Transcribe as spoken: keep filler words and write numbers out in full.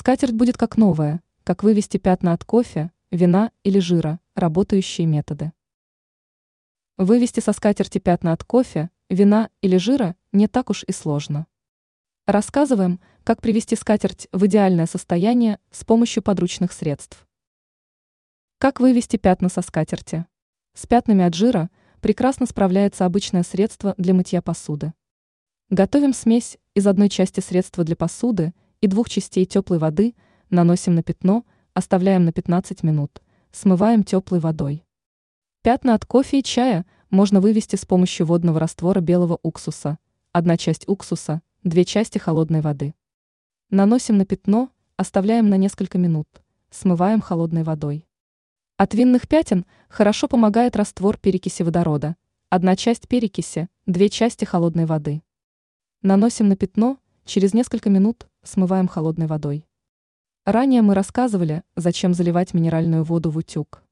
Скатерть будет как новая. Как вывести пятна от кофе, вина или жира. Работающие методы. Вывести со скатерти пятна от кофе, вина или жира не так уж и сложно. Рассказываем, как привести скатерть в идеальное состояние с помощью подручных средств. Как вывести пятна со скатерти? С пятнами от жира прекрасно справляется обычное средство для мытья посуды. Готовим смесь из одной части средства для посуды и двух частей теплой воды, наносим на пятно, оставляем на пятнадцать минут, смываем теплой водой. Пятна от кофе и чая можно вывести с помощью водного раствора белого уксуса, одна часть уксуса, две части холодной воды. Наносим на пятно, оставляем на несколько минут, смываем холодной водой. От винных пятен хорошо помогает раствор перекиси водорода, одна часть перекиси, две части холодной воды. Наносим на пятно, через несколько минут смываем холодной водой. Ранее мы рассказывали, зачем заливать минеральную воду в утюг.